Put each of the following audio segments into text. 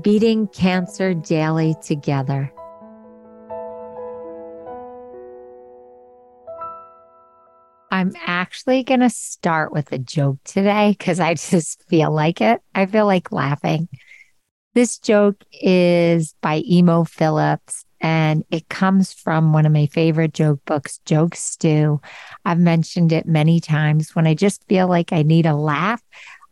Beating Cancer Daily together. I'm actually going to start with a joke today because I just feel like it. I feel like laughing. This joke is by Emo Phillips, and it comes from one of my favorite joke books, Joke Stew. I've mentioned it many times. When I just feel like I need a laugh,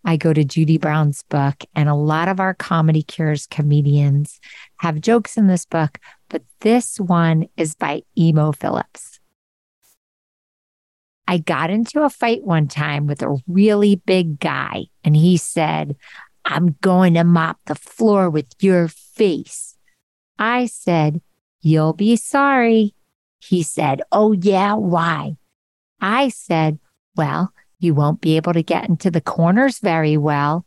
I go to Judy Brown's book, and a lot of our Comedy Cures comedians have jokes in this book, but this one is by Emo Phillips. I got into a fight one time with a really big guy, and he said, "I'm going to mop the floor with your face." I said, "You'll be sorry." He said, "Oh yeah, why?" I said, "Well, you won't be able to get into the corners very well."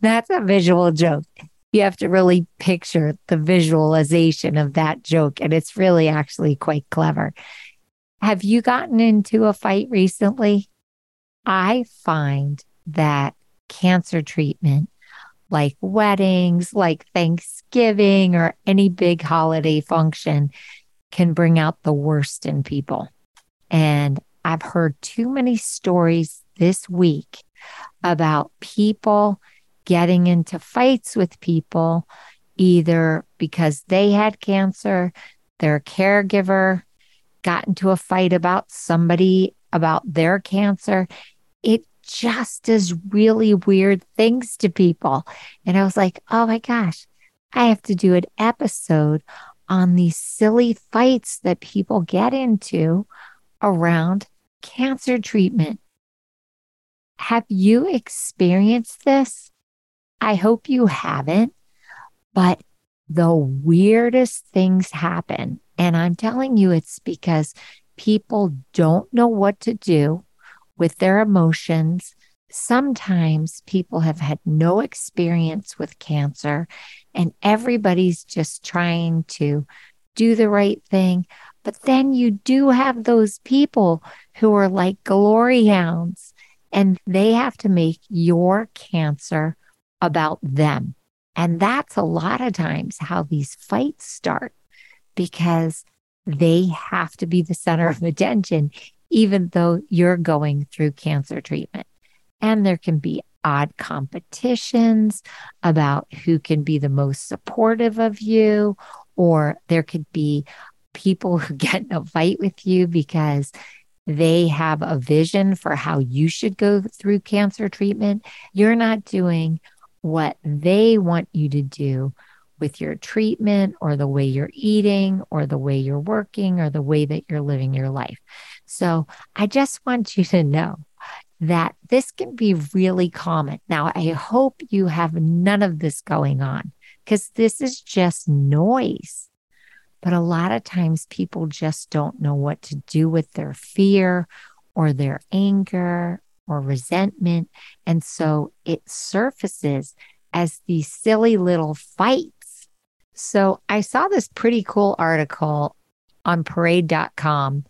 That's a visual joke. You have to really picture the visualization of that joke, and it's really actually quite clever. Have you gotten into a fight recently? I find that cancer treatment, like weddings, like Thanksgiving, or any big holiday function, can bring out the worst in people. And I've heard too many stories this week about people getting into fights with people, either because they had cancer, their caregiver got into a fight about somebody about their cancer. It just does really weird things to people. And I was like, oh my gosh, I have to do an episode on these silly fights that people get into around cancer treatment. Have you experienced this? I hope you haven't, but the weirdest things happen. And I'm telling you, it's because people don't know what to do with their emotions. Sometimes people have had no experience with cancer, and everybody's just trying to do the right thing. But then you do have those people who are like glory hounds, and they have to make your cancer about them. And that's a lot of times how these fights start, because they have to be the center of attention, even though you're going through cancer treatment. And there can be odd competitions about who can be the most supportive of you, or there could be people who get in a fight with you because they have a vision for how you should go through cancer treatment. You're not doing what they want you to do with your treatment, or the way you're eating, or the way you're working, or the way that you're living your life. So I just want you to know that this can be really common. Now, I hope you have none of this going on, because this is just noise. But a lot of times people just don't know what to do with their fear or their anger or resentment. And so it surfaces as these silly little fights. So I saw this pretty cool article on parade.com,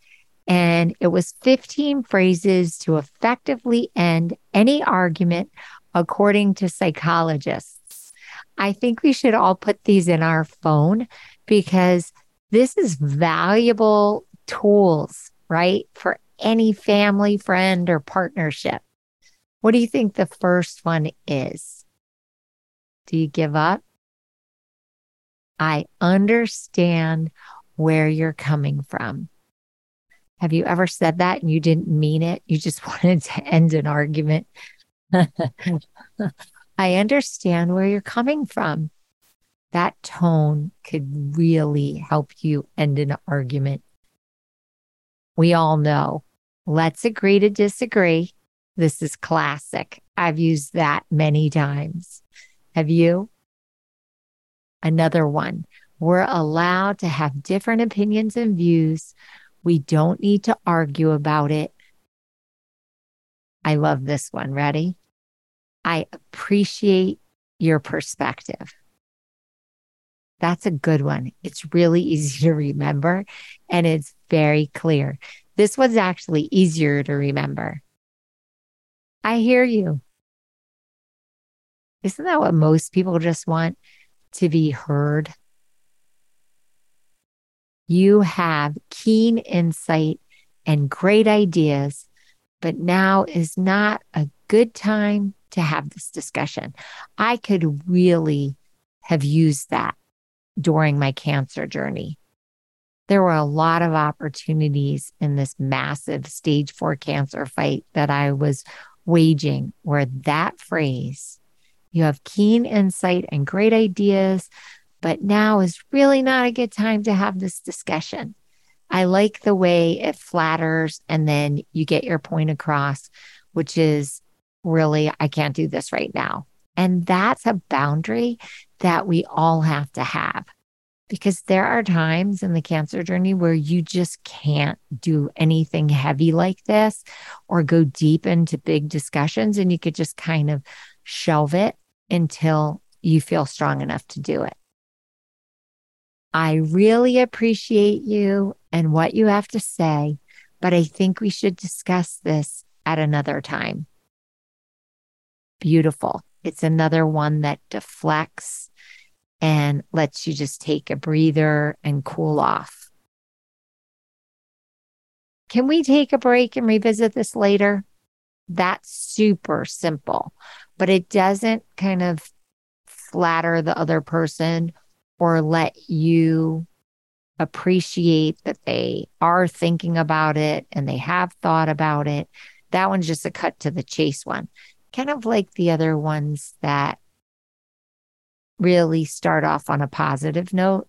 and it was 15 phrases to effectively end any argument, according to psychologists. I think we should all put these in our phone, because this is valuable tools, right? For any family, friend, or partnership. What do you think the first one is? Do you give up? I understand where you're coming from. Have you ever said that and you didn't mean it? You just wanted to end an argument. I understand where you're coming from. That tone could really help you end an argument. We all know, let's agree to disagree. This is classic. I've used that many times. Have you? Another one. We're allowed to have different opinions and views. We don't need to argue about it. I love this one. Ready? I appreciate your perspective. That's a good one. It's really easy to remember, and it's very clear. This one's actually easier to remember. I hear you. Isn't that what most people just want? To be heard? You have keen insight and great ideas, but now is not a good time to have this discussion. I could really have used that during my cancer journey. There were a lot of opportunities in this massive stage 4 cancer fight that I was waging where that phrase, you have keen insight and great ideas, but now is really not a good time to have this discussion. I like the way it flatters and then you get your point across, which is really, I can't do this right now. And that's a boundary that we all have to have, because there are times in the cancer journey where you just can't do anything heavy like this or go deep into big discussions, and you could just kind of shelve it until you feel strong enough to do it. I really appreciate you and what you have to say, but I think we should discuss this at another time. Beautiful. It's another one that deflects and lets you just take a breather and cool off. Can we take a break and revisit this later? That's super simple, but it doesn't kind of flatter the other person or let you appreciate that they are thinking about it and they have thought about it. That one's just a cut to the chase one. Kind of like the other ones that really start off on a positive note.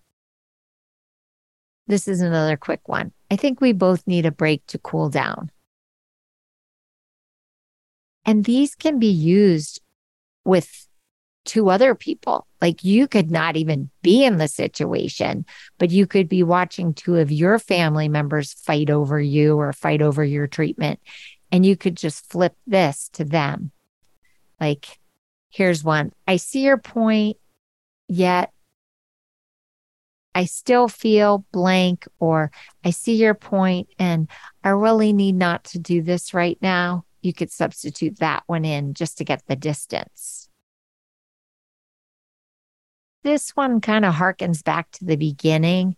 This is another quick one. I think we both need a break to cool down. And these can be used with two other people. Like, you could not even be in the situation, but you could be watching two of your family members fight over you or fight over your treatment. And you could just flip this to them. Like, here's one. I see your point, yet I still feel blank, or I see your point and I really need not to do this right now. You could substitute that one in just to get the distance. This one kind of harkens back to the beginning.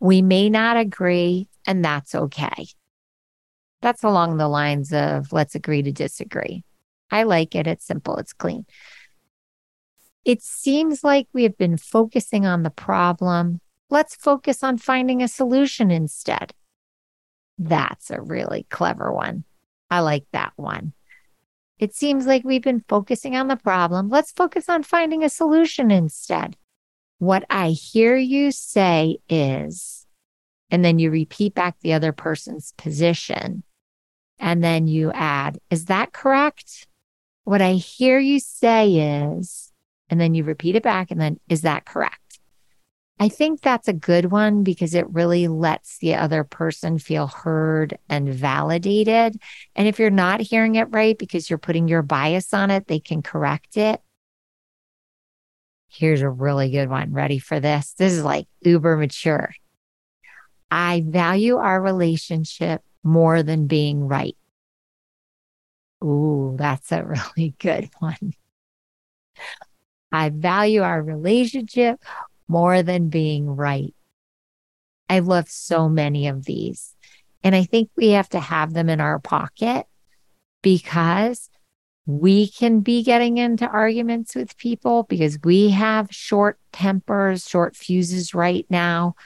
We may not agree, and that's okay. That's along the lines of let's agree to disagree. I like it. It's simple. It's clean. It seems like we have been focusing on the problem. Let's focus on finding a solution instead. That's a really clever one. I like that one. It seems like we've been focusing on the problem. Let's focus on finding a solution instead. What I hear you say is, and then you repeat back the other person's position. And then you add, is that correct? What I hear you say is, and then you repeat it back, and then, is that correct? I think that's a good one because it really lets the other person feel heard and validated. And if you're not hearing it right because you're putting your bias on it, they can correct it. Here's a really good one. Ready for this? This is like uber mature. I value our relationship more than being right. Ooh, that's a really good one. I value our relationship more than being right. I love so many of these. And I think we have to have them in our pocket, because we can be getting into arguments with people because we have short tempers, short fuses right now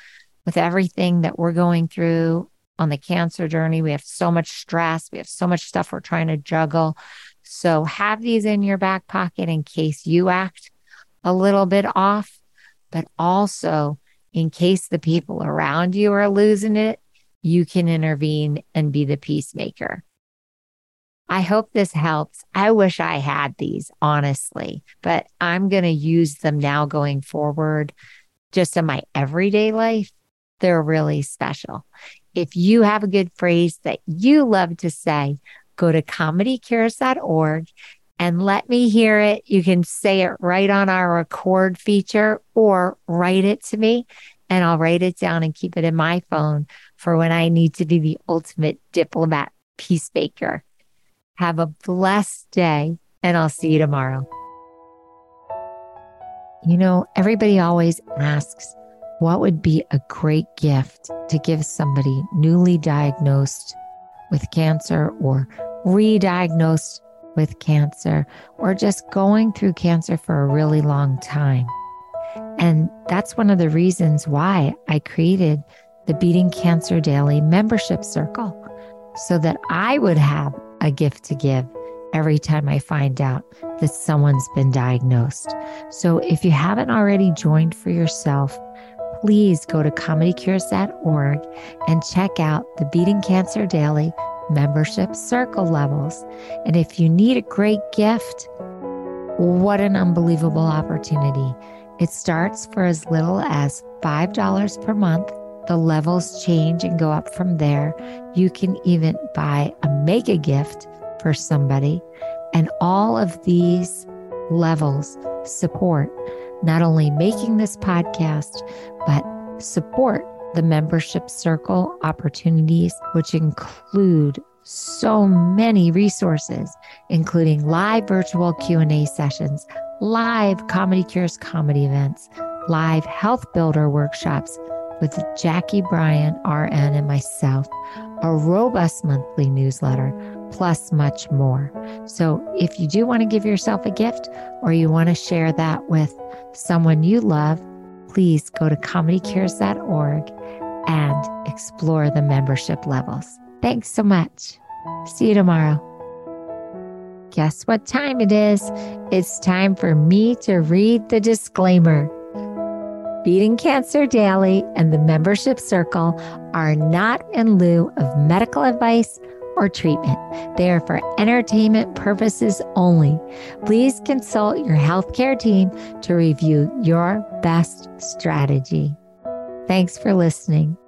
with everything that we're going through. On the cancer journey, we have so much stress. We have so much stuff we're trying to juggle. So have these in your back pocket in case you act a little bit off, but also in case the people around you are losing it, you can intervene and be the peacemaker. I I hope this helps. I wish I had these, honestly, but I'm going to use them now going forward just in my everyday life. They're really special. If you have a good phrase that you love to say, go to ComedyCures.org and let me hear it. You can say it right on our record feature or write it to me, and I'll write it down and keep it in my phone for when I need to be the ultimate diplomat peacemaker. Have a blessed day, and I'll see you tomorrow. You know, everybody always asks, what would be a great gift to give somebody newly diagnosed with cancer or re-diagnosed with cancer or just going through cancer for a really long time? And that's one of the reasons why I created the Beating Cancer Daily Membership Circle, so that I would have a gift to give every time I find out that someone's been diagnosed. So if you haven't already joined for yourself, please go to ComedyCures.org and check out the Beating Cancer Daily Membership Circle levels. And if you need a great gift, what an unbelievable opportunity. It starts for as little as $5 per month. The levels change and go up from there. You can even buy a mega gift for somebody. And all of these levels support not only making this podcast, but support the membership circle opportunities, which include so many resources, including live virtual Q&A sessions, live Comedy Cures comedy events, live health builder workshops with Jackie Bryant, RN, and myself, a robust monthly newsletter, plus much more. So if you do want to give yourself a gift, or you want to share that with someone you love, please go to ComedyCures.org and explore the membership levels. Thanks so much. See you tomorrow. Guess what time it is? It's time for me to read the disclaimer. Beating Cancer Daily and the Membership Circle are not in lieu of medical advice or treatment. They are for entertainment purposes only. Please consult your healthcare team to review your best strategy. Thanks for listening.